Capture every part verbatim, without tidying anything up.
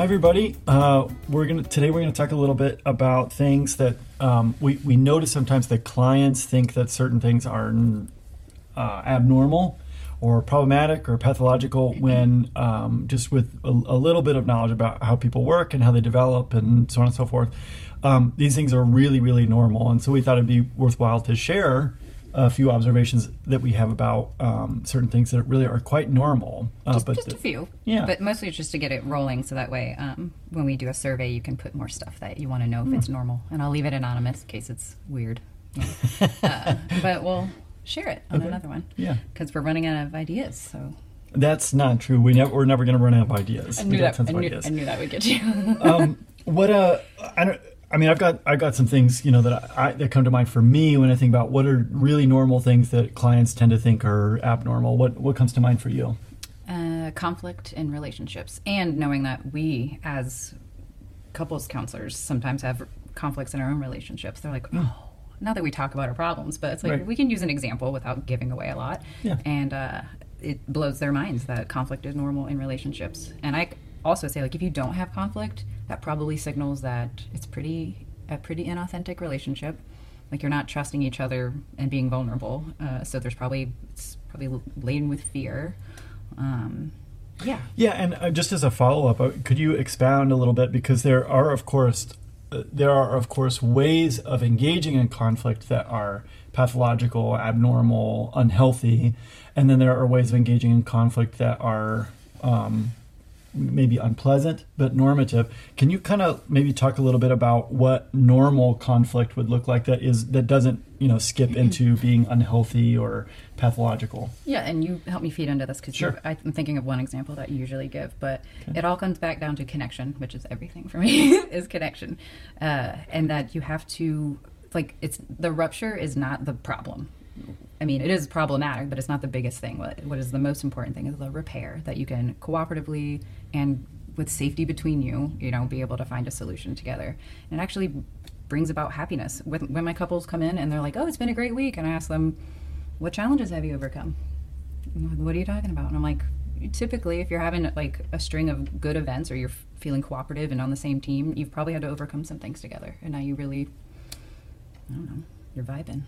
Hi everybody. Uh, we're gonna today we're gonna talk a little bit about things that um, we we notice sometimes that clients think that certain things are uh, abnormal or problematic or pathological. When um, just with a, a little bit of knowledge about how people work and how they develop and so on and so forth, um, these things are really really normal. And so we thought it'd be worthwhile to share a few observations that we have about um, certain things that really are quite normal. Uh, just but just a few. Yeah. But mostly just to get it rolling so that way um, when we do a survey, you can put more stuff that you want to know if mm. it's normal. And I'll leave it anonymous in case it's weird. uh, but we'll share it on okay. another one. Yeah. Because we're running out of ideas, so... That's not true. We never, we're never going to run out of ideas. I knew, we got that, tons I, knew, of ideas. I knew that would get you. um, what a... I don't... I mean, I've got I've got some things, you know, that I, that come to mind for me when I think about what are really normal things that clients tend to think are abnormal. What what comes to mind for you? Uh, conflict in relationships, and knowing that we as couples counselors sometimes have conflicts in our own relationships. They're like, oh, not that we talk about our problems, but it's like right. we can use an example without giving away a lot, yeah. and uh, it blows their minds that conflict is normal in relationships. And I also say, like, if you don't have conflict, that probably signals that it's pretty a pretty inauthentic relationship. Like, you're not trusting each other and being vulnerable. Uh, so there's probably it's probably laden with fear. Um, yeah. Yeah, and uh, just as a follow-up, uh, could you expound a little bit, because there are of course uh, there are of course ways of engaging in conflict that are pathological, abnormal, unhealthy, and then there are ways of engaging in conflict that are um, maybe unpleasant, but normative. Can you kind of maybe talk a little bit about what normal conflict would look like that is that doesn't, you know, skip into being unhealthy or pathological? Yeah, and you help me feed into this because sure. I'm thinking of one example that you usually give, but okay. it all comes back down to connection, which is everything for me is connection. Uh, and that you have to, like, it's the rupture is not the problem. I mean, it is problematic, but it's not the biggest thing. What, what is the most important thing is the repair, that you can cooperatively and with safety between you, you know, be able to find a solution together. And it actually brings about happiness. When, when my couples come in and they're like, oh, it's been a great week. And I ask them, what challenges have you overcome? Like, what are you talking about? And I'm like, typically, if you're having like a string of good events or you're feeling cooperative and on the same team, you've probably had to overcome some things together. And now you really, I don't know, you're vibing.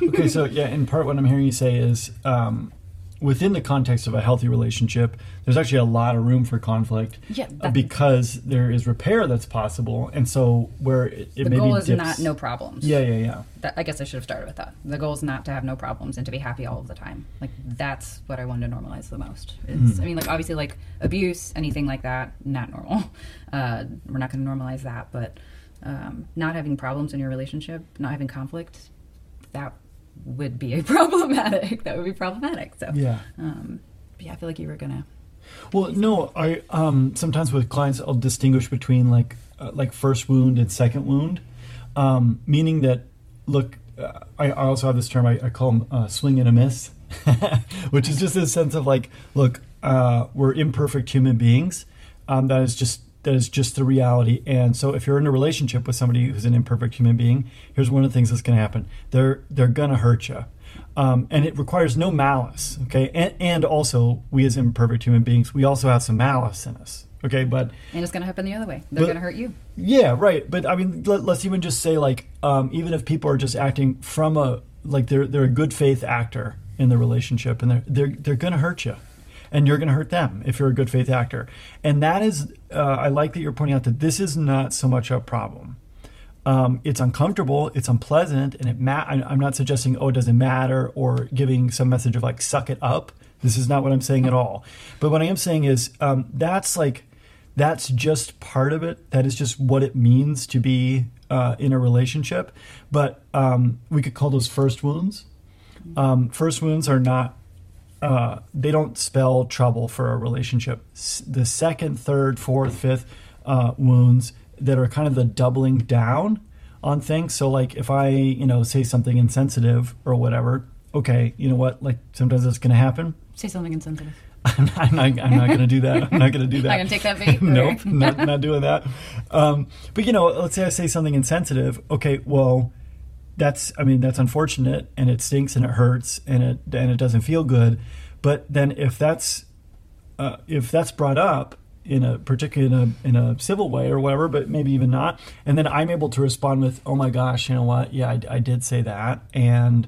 Okay, so yeah, in part what I'm hearing you say is um, within the context of a healthy relationship, there's actually a lot of room for conflict yeah, because there is repair that's possible. And so where it, it the maybe The goal is dips. Not no problems. Yeah, yeah, yeah. That, I guess I should have started with that. The goal is not to have no problems and to be happy all of the time. Like, that's what I want to normalize the most. It's, mm. I mean, like, obviously, like, abuse, anything like that, not normal. Uh, we're not going to normalize that. But um, not having problems in your relationship, not having conflict... that would be a problematic. That would be problematic. So yeah, um, but yeah I feel like you were gonna. Well, no, I um, sometimes with clients I'll distinguish between like uh, like first wound and second wound, um, meaning that look, uh, I, I also have this term I, I call them uh, swing and a miss, which is just this sense of like, look, uh, we're imperfect human beings. Um, that is just. That is just the reality. And so if you're in a relationship with somebody who's an imperfect human being, here's one of the things that's going to happen. They're they're going to hurt you. Um, and it requires no malice, okay? And, and also, we as imperfect human beings, we also have some malice in us, okay? But and it's going to happen the other way. They're going to hurt you. Yeah, right. But I mean, let, let's even just say like, um, even if people are just acting from a, like they're they're a good faith actor in the relationship and they're they're, they're going to hurt you. And you're going to hurt them if you're a good faith actor. And that is, uh, I like that you're pointing out that this is not so much a problem. Um, it's uncomfortable, it's unpleasant, and it. Ma- I'm not suggesting, oh, it doesn't matter, or giving some message of like, suck it up. This is not what I'm saying at all. But what I am saying is um, that's like, that's just part of it. That is just what it means to be uh, in a relationship. But um, we could call those first wounds. Um, first wounds are not, Uh, they don't spell trouble for a relationship. S- the second, third, fourth, fifth uh, wounds that are kind of the doubling down on things. So like if I, you know, say something insensitive or whatever, okay, you know what? Like sometimes it's going to happen. Say something insensitive. I'm not, I'm not, I'm not going to do that. I'm not going to do that. I'm going to take that bait. Nope, not, not doing that. Um, but, you know, let's say I say something insensitive. Okay, well... That's, I mean, that's unfortunate, and it stinks, and it hurts, and it and it doesn't feel good. But then, if that's uh, if that's brought up, in a particular in a, in a civil way or whatever, but maybe even not. And then I'm able to respond with, oh my gosh, you know what? Yeah, I, I did say that. And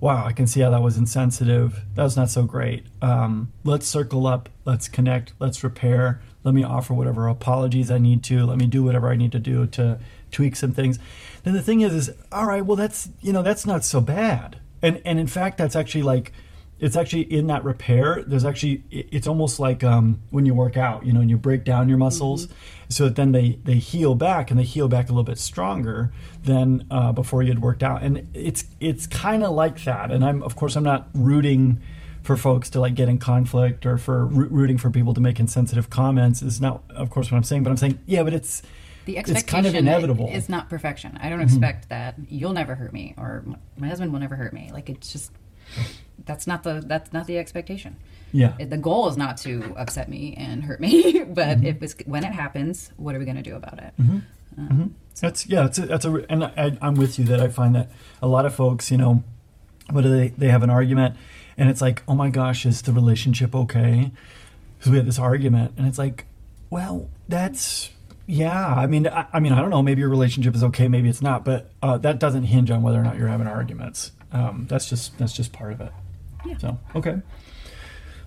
wow, I can see how that was insensitive. That was not so great. Um, let's circle up. Let's connect. Let's repair. Let me offer whatever apologies I need to. Let me do whatever I need to do to tweak some things. Then the thing is, is all right, well, that's, you know, that's not so bad. And, and in fact, that's actually like, it's actually in that repair. There's actually, it's almost like um, when you work out, you know, and you break down your muscles, mm-hmm. so that then they, they heal back, and they heal back a little bit stronger than uh, before you had worked out. And it's it's kind of like that. And I'm of course I'm not rooting for folks to like get in conflict, or for rooting for people to make insensitive comments. It's not of course what I'm saying, but I'm saying yeah, but it's the expectation it's kind of inevitable. It's not perfection. I don't expect mm-hmm. that you'll never hurt me, or my husband will never hurt me. Like it's just. That's not the that's not the expectation. Yeah. The goal is not to upset me and hurt me, but mm-hmm. if it's when it happens, what are we going to do about it? Mm-hmm. Um, mm-hmm. So. That's yeah. That's a, that's a and I, I'm with you that I find that a lot of folks, you know, what do they they have an argument, and it's like, oh my gosh, is the relationship okay? So we had this argument, and it's like, well, that's. Yeah, I mean, I, I mean, I don't know. Maybe your relationship is okay, maybe it's not, but uh, that doesn't hinge on whether or not you're having arguments. Um, that's just that's just part of it. Yeah. So okay.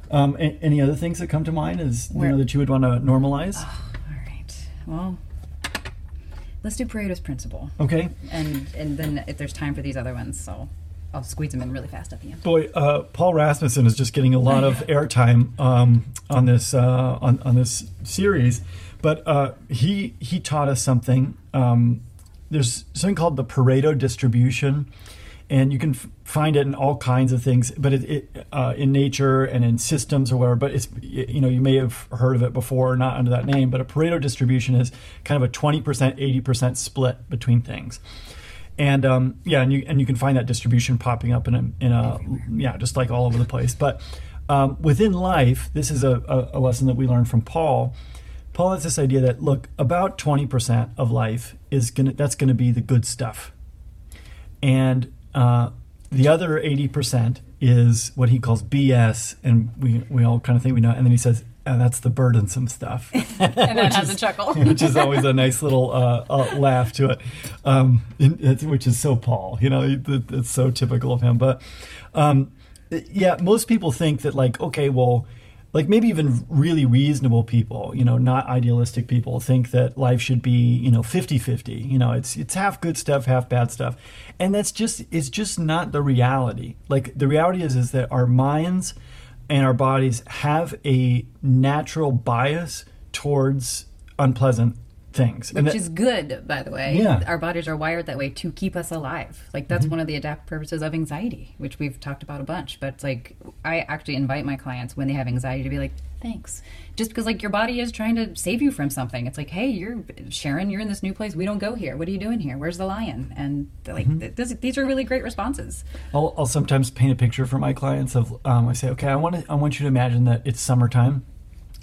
Um, a- any other things that come to mind is Where? you know that you would want to normalize? Oh, all right. Well, let's do Pareto's principle. Okay. And and then if there's time for these other ones, so. I'll squeeze them in really fast at the end. Boy, uh, Paul Rasmussen is just getting a lot of airtime um, on this uh, on, on this series, but uh, he he taught us something. Um, there's something called the Pareto distribution, and you can f- find it in all kinds of things, but it, it uh, in nature and in systems or whatever. But it's you know you may have heard of it before, not under that name. But a Pareto distribution is kind of a twenty percent, eighty percent split between things. And um, yeah, and you and you can find that distribution popping up in a, in a yeah, just like all over the place. But um, within life, this is a, a lesson that we learned from Paul. Paul has this idea that look, about twenty percent of life is gonna that's gonna be the good stuff, and uh, the other eighty percent is what he calls B S, and we we all kind of think we know. And then he says. And that's the burdensome stuff. And that has is, a chuckle. Which is always a nice little uh, uh, laugh to it, um, it, it, which is so Paul. You know, it, it, it's so typical of him. But, um, yeah, most people think that, like, okay, well, like maybe even really reasonable people, you know, not idealistic people, think that life should be, you know, fifty-fifty. You know, it's it's half good stuff, half bad stuff. And that's just, it's just not the reality. Like, the reality is, is that our minds... and our bodies have a natural bias towards unpleasant things. Which that, is good, by the way. Yeah. Our bodies are wired that way to keep us alive. Like, that's mm-hmm. one of the adaptive purposes of anxiety, which we've talked about a bunch. But, it's like, I actually invite my clients when they have anxiety to be like, thanks. Just because, like, your body is trying to save you from something. It's like, hey, you're Sharon, you're in this new place. We don't go here. What are you doing here? Where's the lion? And, like, mm-hmm. th- this, these are really great responses. I'll, I'll sometimes paint a picture for my clients of, um, I say, okay, I want to, I want you to imagine that it's summertime.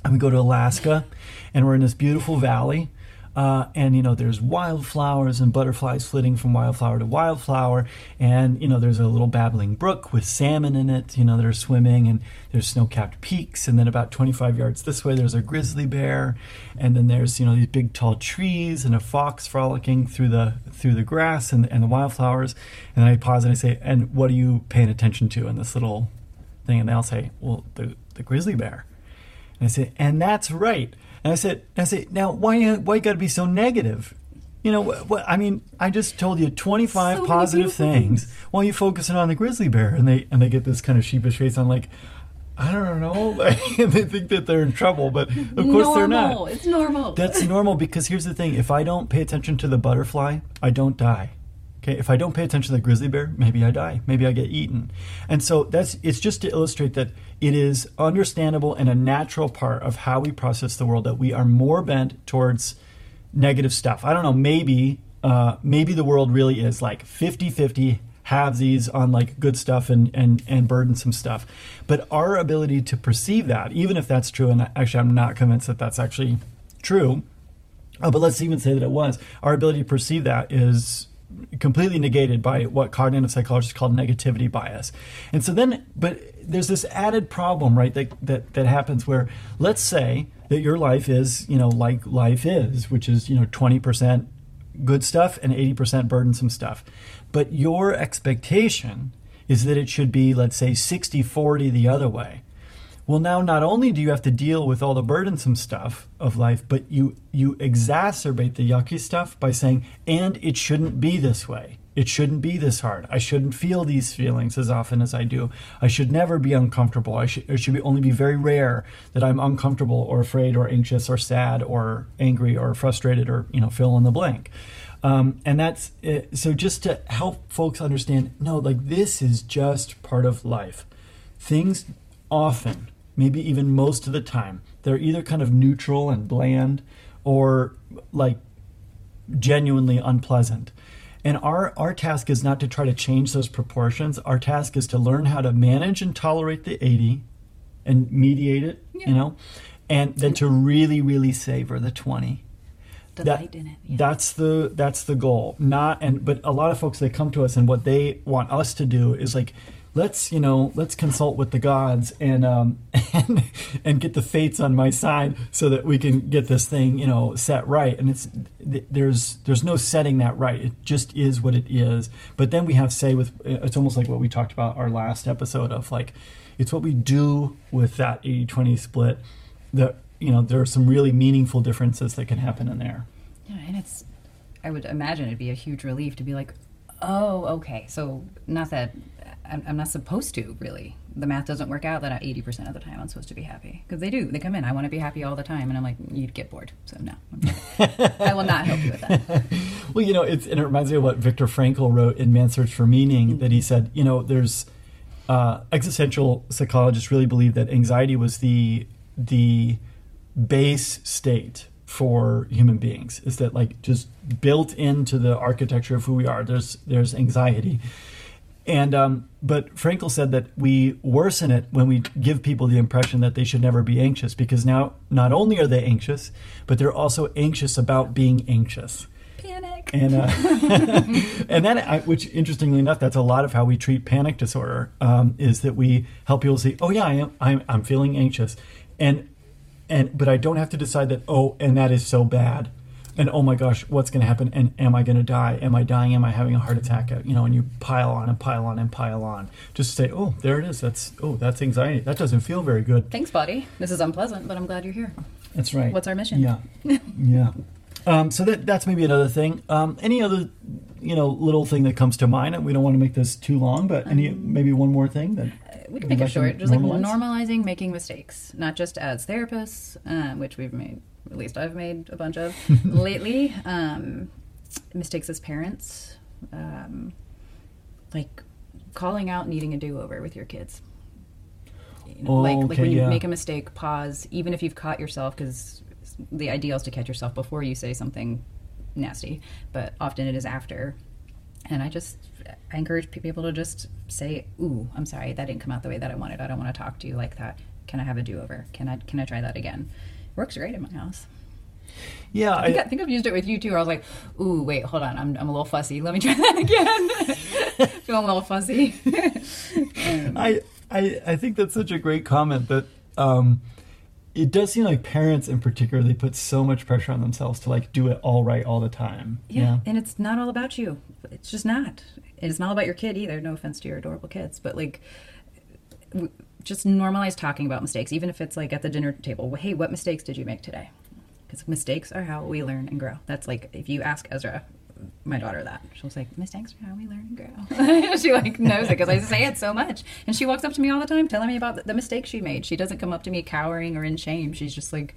And we go to Alaska, and we're in this beautiful valley. Uh, and, you know, there's wildflowers and butterflies flitting from wildflower to wildflower. And, you know, there's a little babbling brook with salmon in it, you know, that are swimming. And there's snow-capped peaks. And then about twenty-five yards this way, there's a grizzly bear. And then there's, you know, these big tall trees and a fox frolicking through the through the grass and, and the wildflowers. And then I pause and I say, and what are you paying attention to in this little thing? And they'll say, well, the, the grizzly bear. And I say, and that's right. And I said, I said, now why why you got to be so negative? You know, what, what, I mean, I just told you twenty-five so positive things, things while you're focusing on the grizzly bear, and they and they get this kind of sheepish face. I'm like, I don't know. They think that they're in trouble, but of course normal. They're not. It's normal. That's normal because here's the thing: if I don't pay attention to the butterfly, I don't die. Okay, if I don't pay attention to the grizzly bear, maybe I die. Maybe I get eaten. And so that's it's just to illustrate that it is understandable and a natural part of how we process the world that we are more bent towards negative stuff. I don't know, maybe uh, maybe the world really is like fifty-fifty halvesies on like good stuff and, and, and burdensome stuff. But our ability to perceive that, even if that's true, and actually I'm not convinced that that's actually true, uh, but let's even say that it was, our ability to perceive that is... completely negated by what cognitive psychologists call negativity bias. And so then, but there's this added problem, right, that, that, that happens where, let's say that your life is, you know, like life is, which is, you know, twenty percent good stuff and eighty percent burdensome stuff. But your expectation is that it should be, let's say, sixty forty the other way. Well, now not only do you have to deal with all the burdensome stuff of life, but you, you exacerbate the yucky stuff by saying, and it shouldn't be this way. It shouldn't be this hard. I shouldn't feel these feelings as often as I do. I should never be uncomfortable. I should, it should be, only be very rare that I'm uncomfortable or afraid or anxious or sad or angry or frustrated or, you know, fill in the blank. Um, and that's it. So just to help folks understand, no, like this is just part of life. Things often, maybe even most of the time, they're either kind of neutral and bland or like genuinely unpleasant. And our, our task is not to try to change those proportions. Our task is to learn how to manage and tolerate the eighty and mediate it, yeah. you know, and then to really, really savor the twenty. The that, light in it. Yeah. That's the that's the goal. Not and but a lot of folks, they come to us and what they want us to do is like, let's, you know, let's consult with the gods and um and, and get the fates on my side so that we can get this thing, you know, set right. And it's there's there's no setting that right. It just is what it is. But then we have say with, it's almost like what we talked about our last episode of like, it's what we do with that eighty twenty split that, you know, there are some really meaningful differences that can happen in there. Yeah, and it's, I would imagine it'd be a huge relief to be like, oh, okay, so not that I'm not supposed to, really. The math doesn't work out that eighty percent of the time I'm supposed to be happy. Because they do. They come in, I want to be happy all the time. And I'm like, you'd get bored. So no, okay. I will not help you with that. Well, you know, it's, and it reminds me of what Viktor Frankl wrote in Man's Search for Meaning, mm-hmm. that he said, you know, there's uh, existential psychologists really believe that anxiety was the the base state for human beings. Is that like just built into the architecture of who we are, there's there's anxiety. And um, but Frankl said that we worsen it when we give people the impression that they should never be anxious, because now not only are they anxious, but they're also anxious about being anxious. Panic. And uh, and that, which interestingly enough, that's a lot of how we treat panic disorder, um, is that we help people see, oh yeah, I am, I'm I'm feeling anxious, and and but I don't have to decide that. Oh, and that is so bad. And oh my gosh, what's going to happen? And am I going to die? Am I dying? Am I having a heart attack? You know, and you pile on and pile on and pile on. Just say, oh, there it is. That's, oh, that's anxiety. That doesn't feel very good. Thanks, body. This is unpleasant, but I'm glad you're here. That's right. What's our mission? Yeah. yeah. Um, so that that's maybe another thing. Um, any other, you know, little thing that comes to mind? We don't want to make this too long, but any um, maybe one more thing that... We can make it short. Just like normalizing making mistakes, not just as therapists, um, which we've made, at least I've made a bunch of lately. Um, mistakes as parents, um, like calling out needing a do-over with your kids. You know, oh, like, okay, like when you yeah. make a mistake, pause, even if you've caught yourself, because the ideal is to catch yourself before you say something nasty, but often it is after. And I just, I encourage people to just say, ooh, I'm sorry, that didn't come out the way that I wanted. I don't want to talk to you like that. Can I have a do-over? Can I can I try that again? It works great in my house. Yeah. I think, I, I think I've used it with you too. I was like, ooh, wait, hold on. I'm I'm a little fussy. Let me try that again. Feel a little fussy. um, I, I, I think that's such a great comment that um, it does seem like parents in particular, they put so much pressure on themselves to like do it all right all the time. Yeah. yeah. And it's not all about you. It's just not. And it's not about your kid either. No offense to your adorable kids, but like, just normalize talking about mistakes, even if it's like at the dinner table. Hey, what mistakes did you make today? Because mistakes are how we learn and grow. That's like if you ask Ezra, my daughter, that she'll say mistakes are how we learn and grow. She like knows it because I say it so much, and she walks up to me all the time telling me about the mistake she made. She doesn't come up to me cowering or in shame. She's just like,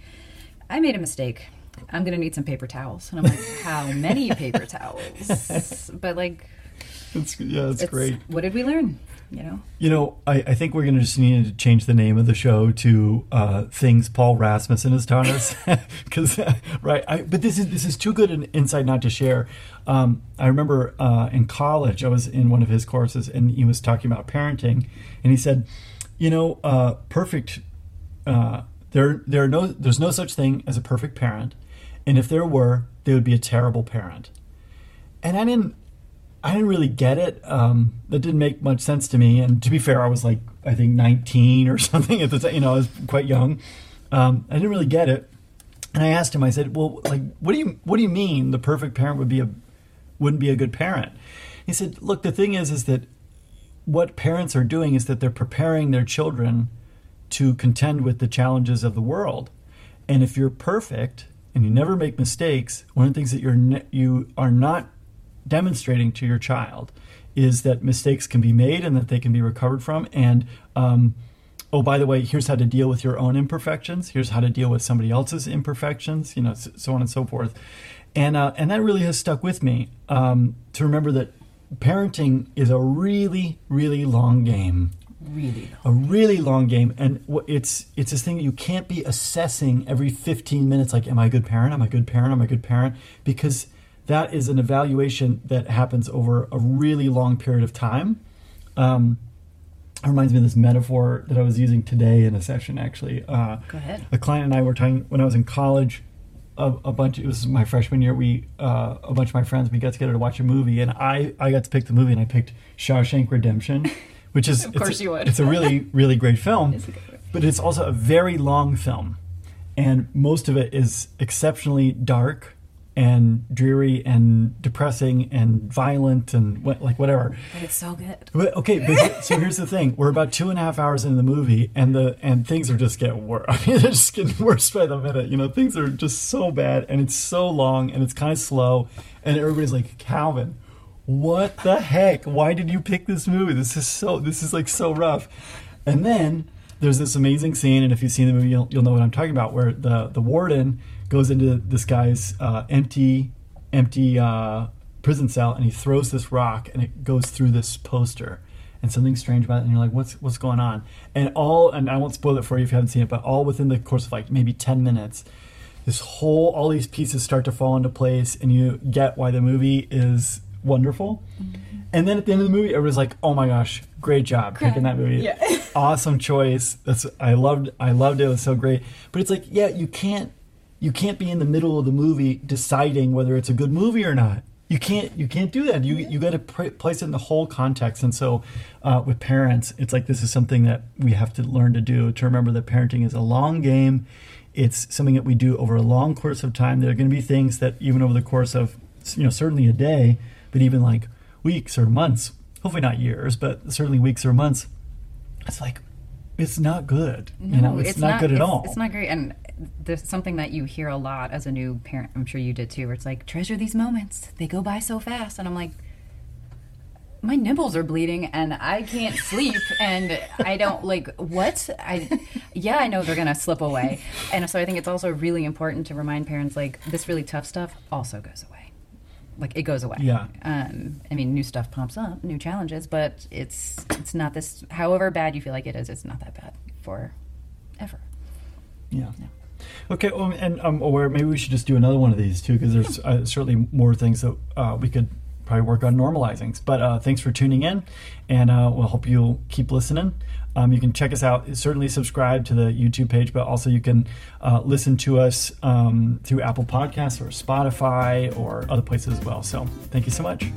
I made a mistake. I'm gonna need some paper towels, and I'm like, how many paper towels? But like. It's, yeah, that's it's, great. What did we learn? You know, you know, I, I think we're going to just need to change the name of the show to uh, "Things Paul Rasmussen Has Taught Us," because right. I, but this is this is too good an insight not to share. Um, I remember uh, in college, I was in one of his courses, and he was talking about parenting, and he said, "You know, uh, perfect. Uh, there, there are no. There's no such thing as a perfect parent, and if there were, they would be a terrible parent." And I didn't. I didn't really get it. Um, that didn't make much sense to me. And to be fair, I was like, I think nineteen or something at the time. You know, I was quite young. Um, I didn't really get it. And I asked him, I said, well, like, what do you, what do you mean the perfect parent would be a, wouldn't be a good parent? He said, look, the thing is, is that what parents are doing is that they're preparing their children to contend with the challenges of the world. And if you're perfect and you never make mistakes, one of the things that you're ne- you are not demonstrating to your child is that mistakes can be made and that they can be recovered from. And, um, oh, by the way, here's how to deal with your own imperfections. Here's how to deal with somebody else's imperfections, you know, so on and so forth. And uh, and that really has stuck with me, um, to remember that parenting is a really, really long game. Really long. A really long game. And it's it's this thing that you can't be assessing every fifteen minutes, like, am I a good parent? Am I a good parent? Am I a good parent? Because that is an evaluation that happens over a really long period of time. Um It reminds me of this metaphor that I was using today in a session, actually. Uh, Go ahead. A client and I were talking when I was in college. A, a bunch. It was my freshman year. We uh, a bunch of my friends we got together to watch a movie, and I, I got to pick the movie, and I picked Shawshank Redemption, which is of course you would. It's a really really great film, it's a good one. But it's also a very long film, and most of it is exceptionally dark and dreary and depressing and violent and what, like whatever. But it's so good. But, okay, but so here's the thing: we're about two and a half hours into the movie, and the and things are just getting worse. I mean, they're just getting worse by the minute. You know, things are just so bad, and it's so long, and it's kind of slow, and everybody's like, Calvin, what the heck? Why did you pick this movie? This is so. This is like so rough. And then there's this amazing scene, and if you've seen the movie, you'll, you'll know what I'm talking about, where the the warden goes into this guy's uh, empty, empty uh, prison cell, and he throws this rock, and it goes through this poster, and something strange about it, and you're like, what's what's going on? And all, and I won't spoil it for you if you haven't seen it, but all within the course of like maybe ten minutes, this whole, all these pieces start to fall into place, and you get why the movie is wonderful. Mm-hmm. And then at the end of the movie, everybody's like, "Oh my gosh, great job Cry. picking that movie! Yeah. Awesome choice! That's I loved, I loved it. It was so great." But it's like, yeah, you can't. You can't be in the middle of the movie deciding whether it's a good movie or not. You can't. You can't do that. You you got to pr- place it in the whole context. And so, uh, with parents, it's like this is something that we have to learn to do. To remember that parenting is a long game. It's something that we do over a long course of time. There are going to be things that even over the course of, you know, certainly a day, but even like weeks or months. Hopefully not years, but certainly weeks or months. It's like it's not good. No, you know, it's, it's not, not good at it's, all. It's not great. And there's something that you hear a lot as a new parent, I'm sure you did too, where it's like, treasure these moments. They go by so fast. And I'm like, my nipples are bleeding and I can't sleep and I don't like, what? I, yeah, I know they're going to slip away. And so I think it's also really important to remind parents, like, this really tough stuff also goes away. Like, it goes away. Yeah. Um, I mean, new stuff pops up, new challenges, but it's it's not this, however bad you feel like it is, it's not that bad for ever. Yeah. No. Okay, um, and I'm aware maybe we should just do another one of these too, because there's uh, certainly more things that uh, we could probably work on normalizing. But uh, thanks for tuning in, and uh, we'll hope you'll keep listening. Um, you can check us out, certainly subscribe to the YouTube page, but also you can uh, listen to us um, through Apple Podcasts or Spotify or other places as well. So thank you so much.